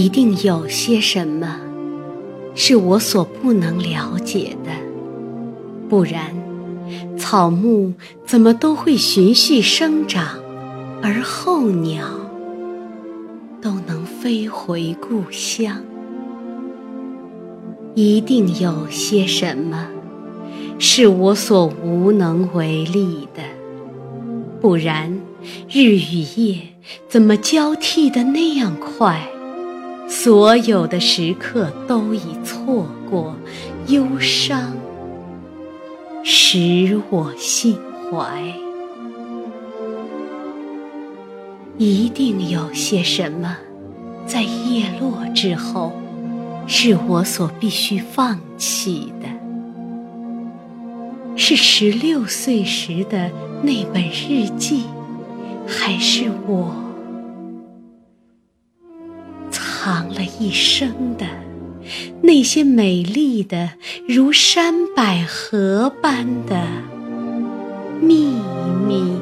一定有些什么是我所不能了解的，不然草木怎么都会循序生长，而候鸟都能飞回故乡。一定有些什么是我所无能为力的，不然日与夜怎么交替的那样快，所有的时刻都已错过，忧伤使我心怀。一定有些什么在叶落之后是我所必须放弃的，是16岁时的那本日记，还是我藏了一生的那些美丽的如山百合般的秘密？